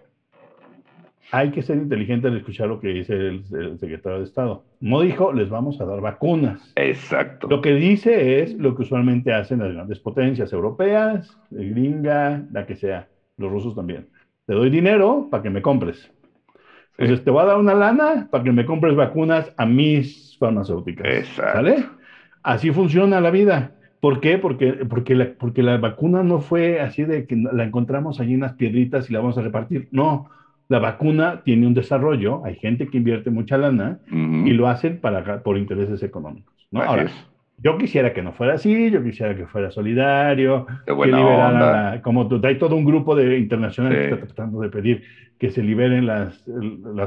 Hay que ser inteligente al escuchar lo que dice el secretario de Estado. No dijo, les vamos a dar vacunas. Exacto. Lo que dice es lo que usualmente hacen las grandes potencias europeas, gringa, la que sea, los rusos también. Te doy dinero para que me compres. Entonces te voy a dar una lana para que me compres vacunas a mis farmacéuticas. Exacto. ¿Sale? Así funciona la vida. ¿Por qué? Porque la vacuna no fue así de que la encontramos allí en las piedritas y la vamos a repartir. No, la vacuna tiene un desarrollo, hay gente que invierte mucha lana y lo hacen por intereses económicos, ¿no? Ahora, yo quisiera que no fuera así, yo quisiera que fuera solidario, que liberara, como hay todo un grupo de internacionales que está tratando de pedir que se liberen las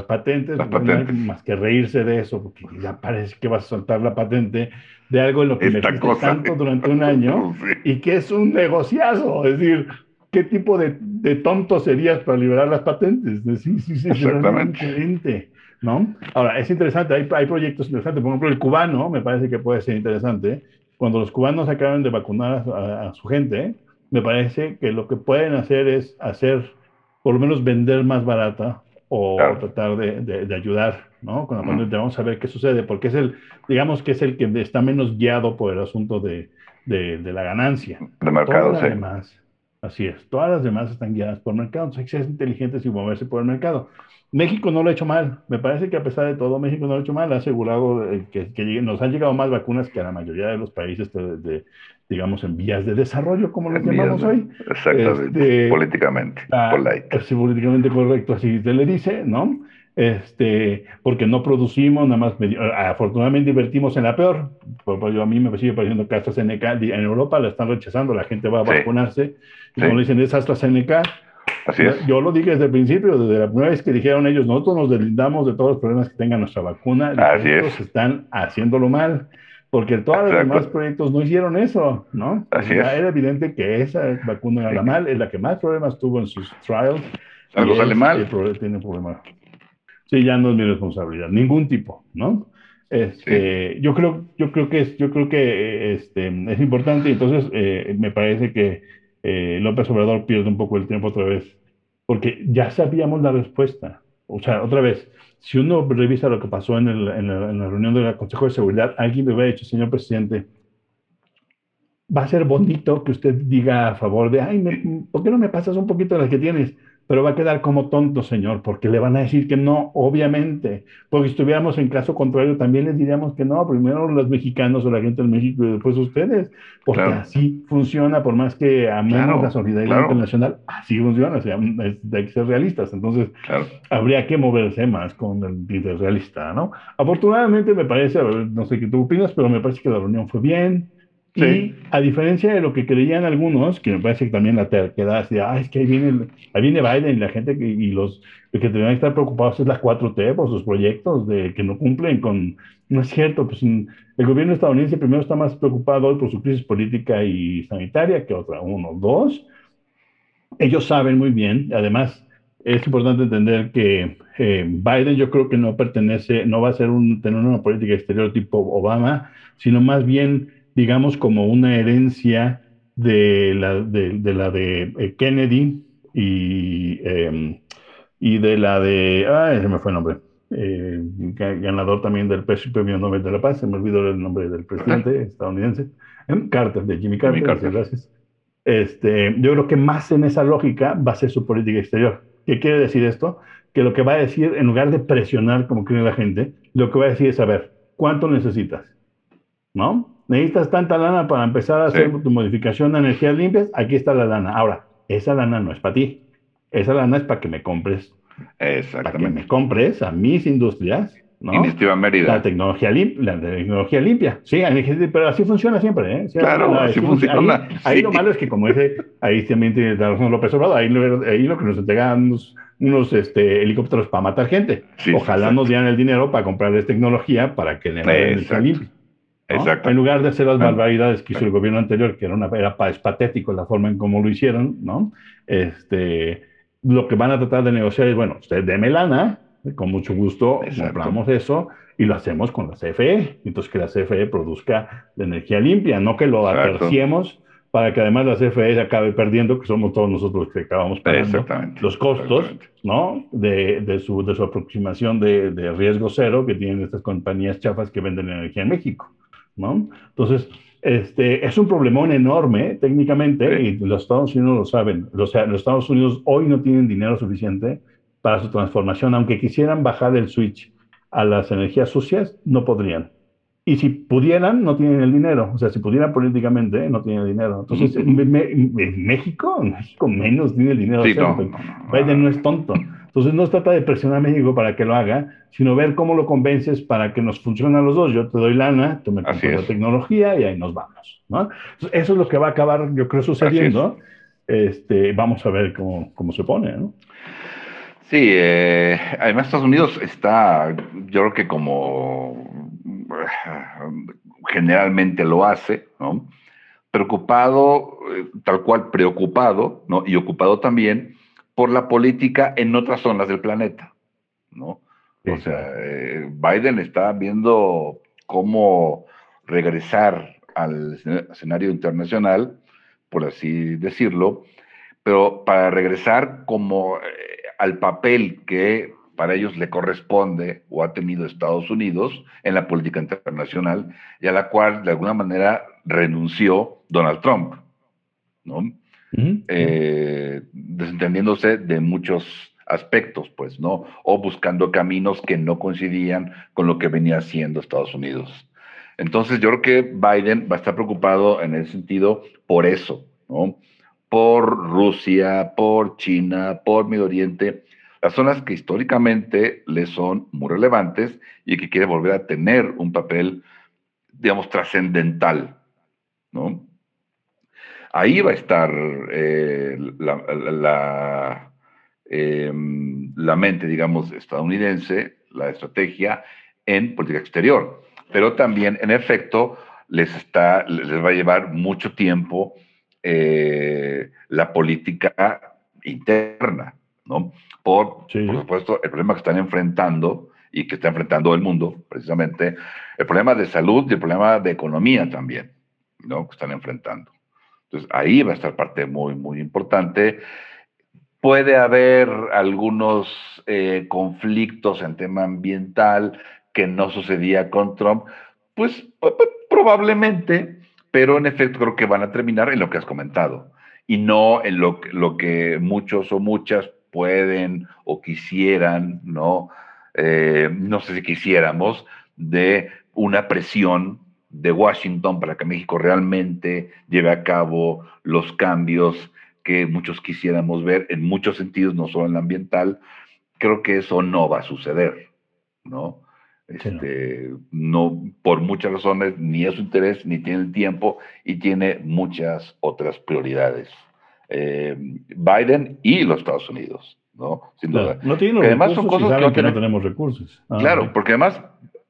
patentes, no hay más que reírse de eso, porque ya parece que vas a soltar la patente de algo en lo que invertiste tanto durante un año y que es un negociazo, es decir, ¿qué tipo de tonto serías para liberar las patentes? Sí, exactamente. ¿No? Ahora, es interesante, hay proyectos interesantes, por ejemplo, el cubano, me parece que puede ser interesante. Cuando los cubanos acaban de vacunar a su gente, me parece que lo que pueden hacer es por lo menos vender más barata o tratar de ayudar, ¿no? Con la pandemia, vamos a ver qué sucede, porque es digamos que es el que está menos guiado por el asunto de la ganancia. De mercado, sí. Además, así es, todas las demás están guiadas por el mercado, entonces hay que ser inteligentes y moverse por el mercado. México no lo ha hecho mal, me parece que a pesar de todo México no lo ha hecho mal, ha asegurado que nos han llegado más vacunas que a la mayoría de los países digamos en vías de desarrollo, como los llamamos hoy. Exactamente, políticamente polite. Sí, políticamente correcto, así se le dice, ¿no? Porque no producimos, nada más afortunadamente invertimos en la peor. A mí me sigue pareciendo que AstraZeneca en Europa la están rechazando, la gente va a vacunarse y cuando le dicen es AstraZeneca. Así es. Yo lo dije desde el principio, desde la primera vez que dijeron ellos, nosotros nos deslindamos de todos los problemas que tenga nuestra vacuna, y ellos están haciéndolo mal, porque todos los demás proyectos no hicieron eso, ¿no? Era evidente que esa vacuna era la mal, es la que más problemas tuvo en sus trials. Algo sale mal. Tiene problemas. Sí, ya no es mi responsabilidad, ningún tipo, ¿no? Yo creo que es importante, entonces me parece que López Obrador pierde un poco el tiempo otra vez, porque ya sabíamos la respuesta. O sea, otra vez, si uno revisa lo que pasó en la reunión del Consejo de Seguridad, alguien le hubiera dicho, señor presidente, va a ser bonito que usted diga a favor de, ¿por qué no me pasas un poquito de las que tienes? Pero va a quedar como tonto, señor, porque le van a decir que no, obviamente. Porque si estuviéramos en caso contrario, también les diríamos que no, primero los mexicanos o la gente de México y después ustedes. Porque así funciona, por más que amemos la solidaridad internacional, así funciona, o sea, hay que ser realistas. Entonces, habría que moverse más con el líder realista, ¿no? Afortunadamente, me parece, no sé qué tú opinas, pero me parece que la reunión fue bien. Sí. Y a diferencia de lo que creían algunos, que me parece que también la terquedad, es que ahí viene Biden y la gente los que deberían estar preocupados es la 4T por sus proyectos que no cumplen con... No es cierto, pues el gobierno estadounidense primero está más preocupado hoy por su crisis política y sanitaria que otra. Uno, dos, ellos saben muy bien, además es importante entender que Biden yo creo que no va a ser tener una política exterior tipo Obama, sino más bien... digamos, como una herencia de la de Kennedy y de la de... ¡Ay, se me fue el nombre! Ganador también del Premio Nobel de la Paz, se me olvidó el nombre del presidente estadounidense, Carter, de Jimmy Carter. Gracias. Yo creo que más en esa lógica va a ser su política exterior. ¿Qué quiere decir esto? Que lo que va a decir, en lugar de presionar como cree la gente, lo que va a decir es, a ver, ¿cuánto necesitas? ¿No? Necesitas tanta lana para empezar a hacer tu modificación a energías limpias, aquí está la lana. Ahora, esa lana no es para ti, esa lana es para que me compres. Exactamente. Para que me compres a mis industrias, ¿no? Iniciativa Mérida. La tecnología limpia. Sí, pero así funciona siempre, ¿eh? Sí, así funciona. Ahí lo malo es que como ese, ahí también tiene razón López Obrador, ahí lo que nos entregan unos helicópteros para matar gente. Sí, ojalá nos dieran el dinero para comprarles tecnología para que le den energía limpia. ¿No? En lugar de hacer las barbaridades que hizo el gobierno anterior, que es patético la forma en cómo lo hicieron, ¿no? Lo que van a tratar de negociar es, bueno, usted deme lana, con mucho gusto compramos eso y lo hacemos con la CFE, entonces que la CFE produzca la energía limpia, no que lo aterciemos para que además la CFE se acabe perdiendo, que somos todos nosotros los que acabamos pagando los costos, ¿no? de su aproximación de riesgo cero que tienen estas compañías chafas que venden energía en México, ¿no? Entonces, es un problemón enorme técnicamente y los Estados Unidos lo saben. O sea, los Estados Unidos hoy no tienen dinero suficiente para su transformación. Aunque quisieran bajar el switch a las energías sucias, no podrían. Y si pudieran, no tienen el dinero. O sea, si pudieran políticamente, no tienen el dinero. Entonces, México menos tiene el dinero. Sí, no. Biden no es tonto. Entonces, no se trata de presionar a México para que lo haga, sino ver cómo lo convences para que nos funcionen los dos. Yo te doy lana, tú me compras tecnología y ahí nos vamos, ¿no? Entonces, eso es lo que va a acabar, yo creo, sucediendo. Vamos a ver cómo se pone, ¿no? Sí, además Estados Unidos está, yo creo que como generalmente lo hace, ¿no? Preocupado, tal cual preocupado, ¿no? Y ocupado también por la política en otras zonas del planeta, ¿no? Sí. O sea, Biden está viendo cómo regresar al escenario internacional, por así decirlo, pero para regresar como al papel que para ellos le corresponde o ha tenido Estados Unidos en la política internacional y a la cual de alguna manera renunció Donald Trump, ¿no? Uh-huh. Desentendiéndose de muchos aspectos, pues, ¿no? O buscando caminos que no coincidían con lo que venía haciendo Estados Unidos. Entonces, yo creo que Biden va a estar preocupado en ese sentido por eso, ¿no? Por Rusia, por China, por Medio Oriente, las zonas que históricamente le son muy relevantes y que quiere volver a tener un papel, digamos, trascendental, ¿no? Ahí va a estar la mente, digamos, estadounidense, la estrategia en política exterior, pero también, en efecto, les va a llevar mucho tiempo la política interna, ¿no? Por supuesto, el problema que están enfrentando y que está enfrentando el mundo, precisamente, el problema de salud y el problema de economía también, ¿no? Que están enfrentando. Entonces, ahí va a estar parte muy, muy importante. Puede haber algunos conflictos en tema ambiental que no sucedía con Trump, pues probablemente, pero en efecto creo que van a terminar en lo que has comentado y no en lo que muchos o muchas pueden o quisieran, ¿no? No sé si quisiéramos, de una presión de Washington para que México realmente lleve a cabo los cambios que muchos quisiéramos ver en muchos sentidos, no solo en el ambiental. Creo que eso no va a suceder, ¿no? No, por muchas razones, ni es su interés, ni tiene el tiempo y tiene muchas otras prioridades. Biden y los Estados Unidos, ¿no? Sin duda. No tienen los recursos, son cosas que no tenemos recursos. Claro, porque además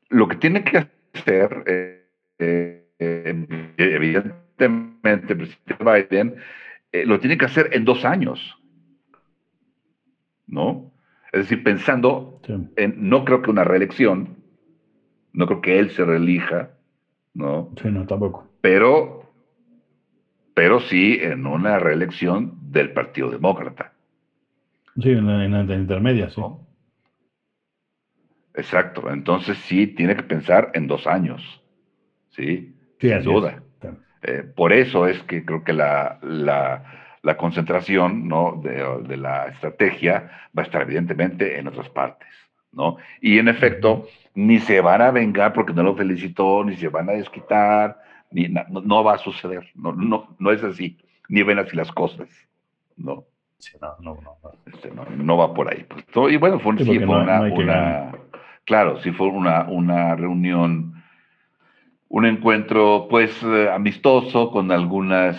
lo que tienen que hacer, evidentemente, el presidente Biden lo tiene que hacer en 2 años, ¿no? Es decir, pensando en, no creo que una reelección, no creo que él se reelija, ¿no? Sí, no, tampoco. Pero sí en una reelección del Partido Demócrata. Sí, en la intermedia, sí. ¿No? Exacto. Entonces sí tiene que pensar en 2 años, ¿sí? Sí, sin duda. Es. Por eso es que creo que la concentración, ¿no? de la estrategia va a estar evidentemente en otras partes, ¿no? Y en efecto, ni se van a vengar porque no lo felicitó, ni se van a desquitar, no va a suceder, no es así, ni ven así las cosas, ¿no? Sí, no va por ahí. Pues, todo, y bueno, fue una reunión, un encuentro, pues, amistoso, con algunas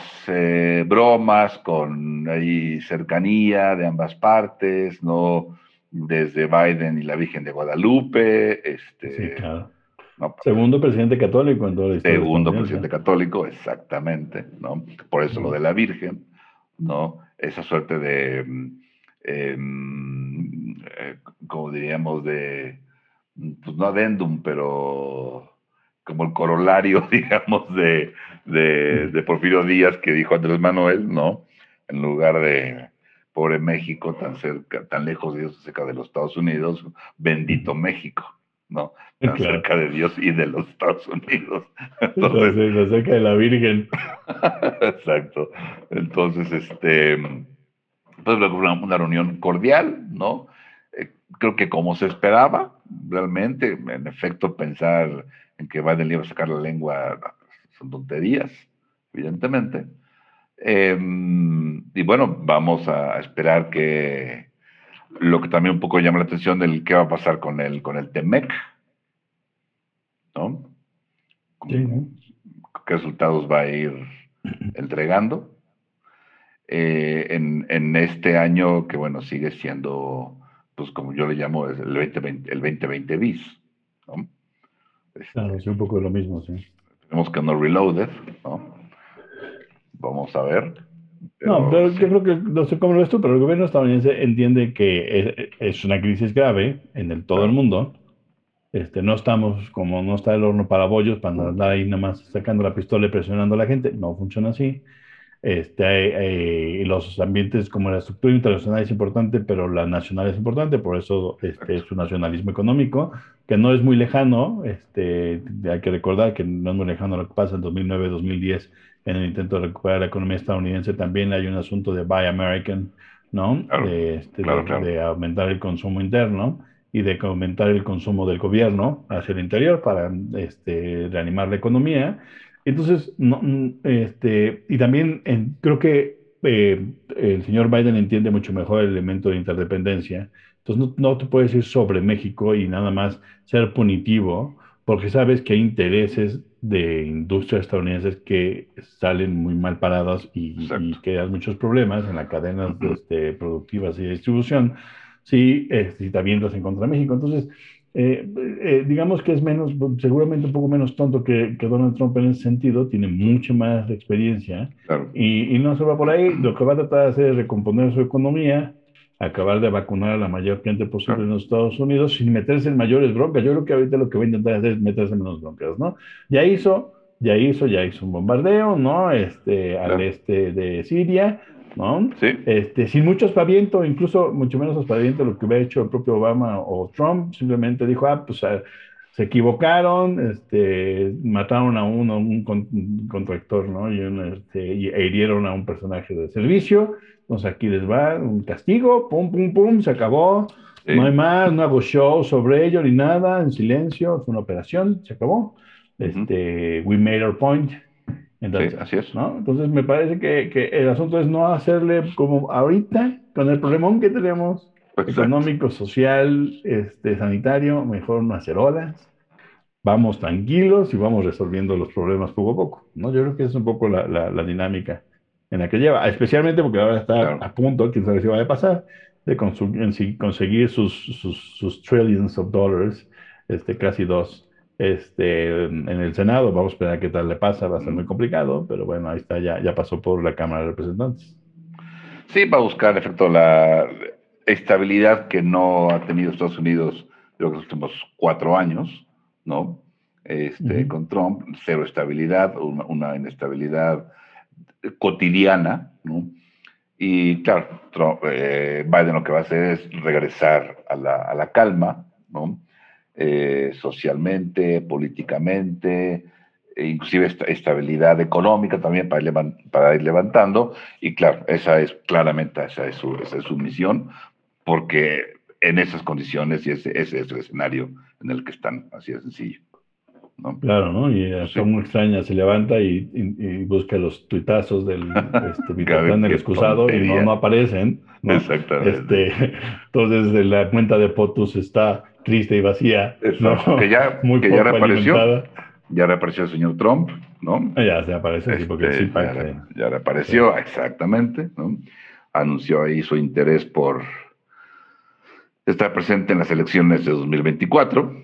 bromas, con ahí cercanía de ambas partes, ¿no? Desde Biden y la Virgen de Guadalupe, Sí, claro. No, segundo presidente católico en toda la historia. Segundo presidente católico, exactamente, ¿no? Por eso lo de la Virgen, ¿no? Esa suerte de, como diríamos, de, pues no adendum, pero como el corolario, digamos, de Porfirio Díaz que dijo Andrés Manuel, ¿no? En lugar de pobre México, tan cerca, tan lejos de Dios, cerca de los Estados Unidos, bendito México, ¿no? Tan cerca de Dios y de los Estados Unidos. Entonces, cerca de la Virgen. Exacto. Entonces, pues luego una reunión cordial, ¿no? Creo que como se esperaba, realmente, en efecto, pensar en que Biden le iba a sacar la lengua, son tonterías, evidentemente. Y bueno, vamos a esperar que lo que también un poco llama la atención del qué va a pasar con el T-MEC, ¿no? Sí, ¿no? ¿Qué resultados va a ir entregando? En este año que, bueno, sigue siendo, pues como yo le llamo, el 2020 bis, ¿no? Claro, es un poco de lo mismo, sí. Tenemos que no reloaded, ¿no? Vamos a ver. Pero, no, pero sí. Yo creo que, no sé cómo lo ves tú, pero el gobierno estadounidense entiende que es una crisis grave en todo el mundo. No estamos, como no está el horno para bollos, para andar ahí nada más sacando la pistola y presionando a la gente. No funciona así. Los ambientes, como la estructura internacional es importante, pero la nacional es importante, por eso es un nacionalismo económico que no es muy lejano. Hay que recordar que no es muy lejano lo que pasa en 2009-2010 en el intento de recuperar la economía estadounidense. También hay un asunto de Buy American, ¿no? Claro, claro. De aumentar el consumo interno y de aumentar el consumo del gobierno hacia el interior para reanimar la economía. Entonces, y también creo que el señor Biden entiende mucho mejor el elemento de interdependencia. Entonces, no te puedes ir sobre México y nada más ser punitivo, porque sabes que hay intereses de industrias estadounidenses que salen muy mal paradas y crean muchos problemas en las cadenas productivas y de distribución si te avientas en contra de México. Entonces, digamos que es menos, seguramente un poco menos tonto que Donald Trump en ese sentido, tiene mucha más experiencia, claro. Y no se va por ahí. Lo que va a tratar de hacer es recomponer su economía, acabar de vacunar a la mayor gente posible, claro, en los Estados Unidos sin meterse en mayores broncas. Yo creo que ahorita lo que va a intentar hacer es meterse en menos broncas, ¿no? Ya hizo un bombardeo, ¿no? Claro. Al este de Siria, ¿no? Sí. Sin mucho aspaviento, incluso mucho menos aspaviento lo que hubiera hecho el propio Obama o Trump. Simplemente dijo, se equivocaron, mataron a un contractor, ¿no? Y hirieron a un personaje de servicio. Entonces aquí les va un castigo, pum, pum, pum, se acabó. Sí. No hay más, no hago show sobre ello ni nada, en silencio, fue una operación, se acabó. We made our point. Entonces, sí, así es, ¿no? Entonces me parece que el asunto es no hacerle como ahorita, con el problemón que tenemos, exacto, económico, social, sanitario, mejor no hacer olas, vamos tranquilos y vamos resolviendo los problemas poco a poco, ¿no? Yo creo que es un poco la dinámica en la que lleva, especialmente porque ahora está, claro, a punto, quién sabe si va a pasar, de conseguir sus trillions of dollars, casi $2 trillones. En el Senado, vamos a esperar qué tal le pasa, va a ser muy complicado, pero bueno, ahí está, ya pasó por la Cámara de Representantes. Sí, va a buscar, en efecto, la estabilidad que no ha tenido Estados Unidos en los últimos 4 años, ¿no? Con Trump, cero estabilidad, una inestabilidad cotidiana, ¿no? Y claro, Biden lo que va a hacer es regresar a la calma, ¿no? Socialmente, políticamente, inclusive estabilidad económica también para ir levantando. Y claro, esa es su misión, porque en esas condiciones y ese es el escenario en el que están, así de sencillo, ¿no? Claro, ¿no? Y hasta muy extraña se levanta y busca los tuitazos del Vitatlán del excusado y no aparecen, ¿no? Exactamente. Entonces la cuenta de POTUS está triste y vacía, ¿no? que ya reapareció. Ya reapareció el señor Trump, ¿no? Ya se apareció, sí, porque sí, ya reapareció, sí, exactamente, ¿no? Anunció ahí su interés por estar presente en las elecciones de 2024,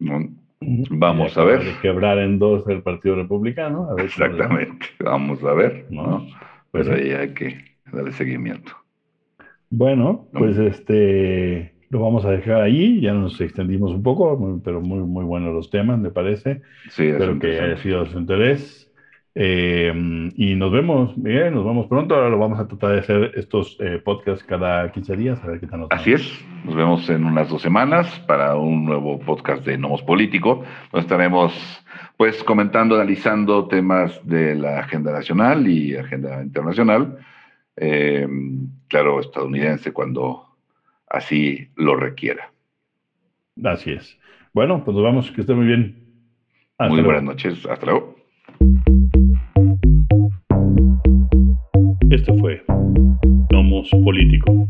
¿no? Vamos a ver. Quebrar en dos el Partido Republicano. A ver, exactamente, vamos a ver, ¿no? Pues ahí hay que darle seguimiento. Bueno, ¿no? Pues lo vamos a dejar ahí, ya nos extendimos un poco, pero muy, muy buenos los temas, me parece. Sí, espero que haya sido de su interés. Y nos vemos, Miguel, nos vemos pronto. Ahora lo vamos a tratar de hacer estos podcasts cada 15 días, a ver qué tal nos va. Así es, nos vemos en unas 2 semanas para un nuevo podcast de Nomos Político. Nos estaremos, pues, comentando, analizando temas de la agenda nacional y agenda internacional. Claro, estadounidense, cuando así lo requiera. Así es. Bueno, pues nos vamos, que esté muy bien. Hasta muy luego. Buenas noches, hasta luego. Este fue Nomos Político.